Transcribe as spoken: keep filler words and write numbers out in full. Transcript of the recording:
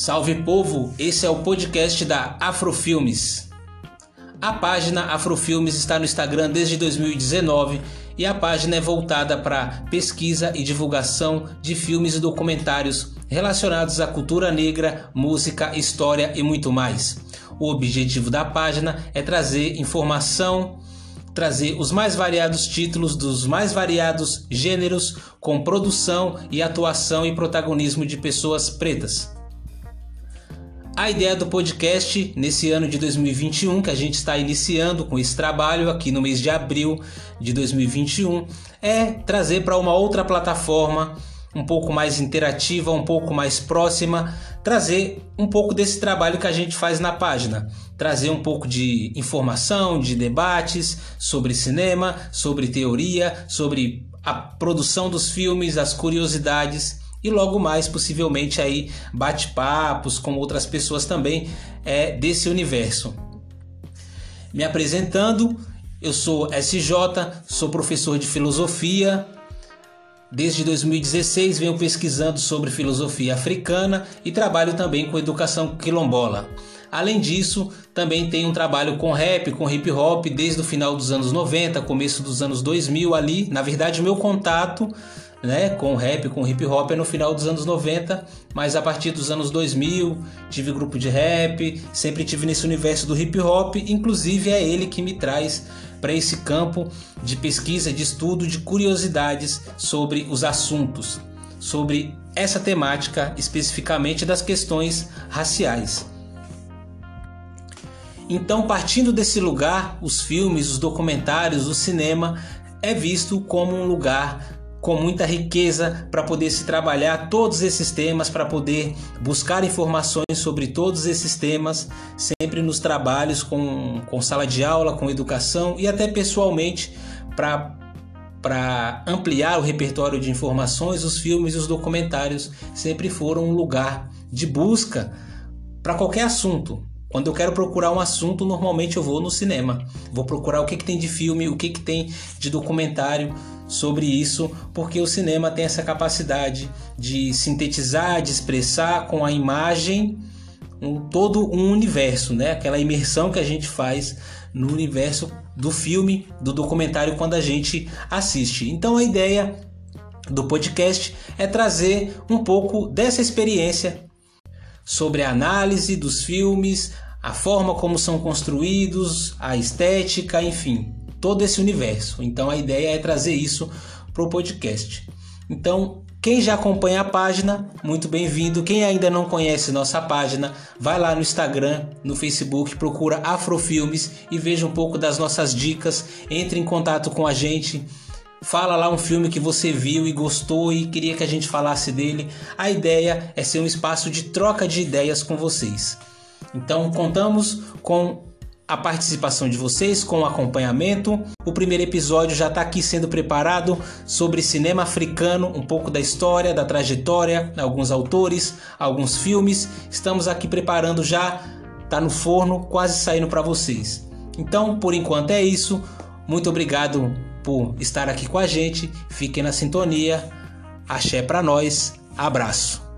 Salve povo, esse é o podcast da Afrofilmes. A página Afrofilmes está no Instagram desde dois mil e dezenove e a página é voltada para pesquisa e divulgação de filmes e documentários relacionados à cultura negra, música, história e muito mais. O objetivo da página é trazer informação, trazer os mais variados títulos dos mais variados gêneros com produção e atuação e protagonismo de pessoas pretas. A ideia do podcast nesse ano de dois mil e vinte e um, que a gente está iniciando com esse trabalho aqui no mês de abril de dois mil e vinte e um, é trazer para uma outra plataforma um pouco mais interativa, um pouco mais próxima, trazer um pouco desse trabalho que a gente faz na página, trazer um pouco de informação, de debates sobre cinema, sobre teoria, sobre a produção dos filmes, as curiosidades e logo mais possivelmente aí bate-papos com outras pessoas também é, desse universo. Me apresentando, eu sou S J, sou professor de filosofia. Desde dois mil e dezesseis venho pesquisando sobre filosofia africana e trabalho também com educação quilombola. Além disso, também tenho um trabalho com rap, com hip hop, desde o final dos anos noventa, começo dos anos dois mil ali. Na verdade, meu contato, né, com rap, com hip hop é no final dos anos noventa, mas a partir dos anos dois mil tive grupo de rap, sempre tive nesse universo do hip hop, inclusive é ele que me traz para esse campo de pesquisa, de estudo, de curiosidades sobre os assuntos, sobre essa temática especificamente das questões raciais. Então, partindo desse lugar, os filmes, os documentários, o cinema é visto como um lugar com muita riqueza para poder se trabalhar todos esses temas, para poder buscar informações sobre todos esses temas, sempre nos trabalhos com, com sala de aula, com educação e até pessoalmente, para para ampliar o repertório de informações. Os filmes e os documentários sempre foram um lugar de busca para qualquer assunto. Quando eu quero procurar um assunto, normalmente eu vou no cinema. Vou procurar o que, que tem de filme, o que, que tem de documentário sobre isso, porque o cinema tem essa capacidade de sintetizar, de expressar com a imagem um, todo um universo, né? Aquela imersão que a gente faz no universo do filme, do documentário, quando a gente assiste. Então a ideia do podcast é trazer um pouco dessa experiência sobre a análise dos filmes, a forma como são construídos, a estética, enfim, todo esse universo. Então a ideia é trazer isso para o podcast. Então, quem já acompanha a página, muito bem-vindo. Quem ainda não conhece nossa página, vai lá no Instagram, no Facebook, procura Afrofilmes e veja um pouco das nossas dicas, entre em contato com a gente. Fala lá um filme que você viu e gostou e queria que a gente falasse dele. A ideia é ser um espaço de troca de ideias com vocês. Então, contamos com a participação de vocês, com o acompanhamento. O primeiro episódio já está aqui sendo preparado sobre cinema africano, um pouco da história, da trajetória, alguns autores, alguns filmes. Estamos aqui preparando já, está no forno, quase saindo para vocês. Então, por enquanto é isso. Muito obrigado por estar aqui com a gente, fiquem na sintonia, axé pra nós, abraço!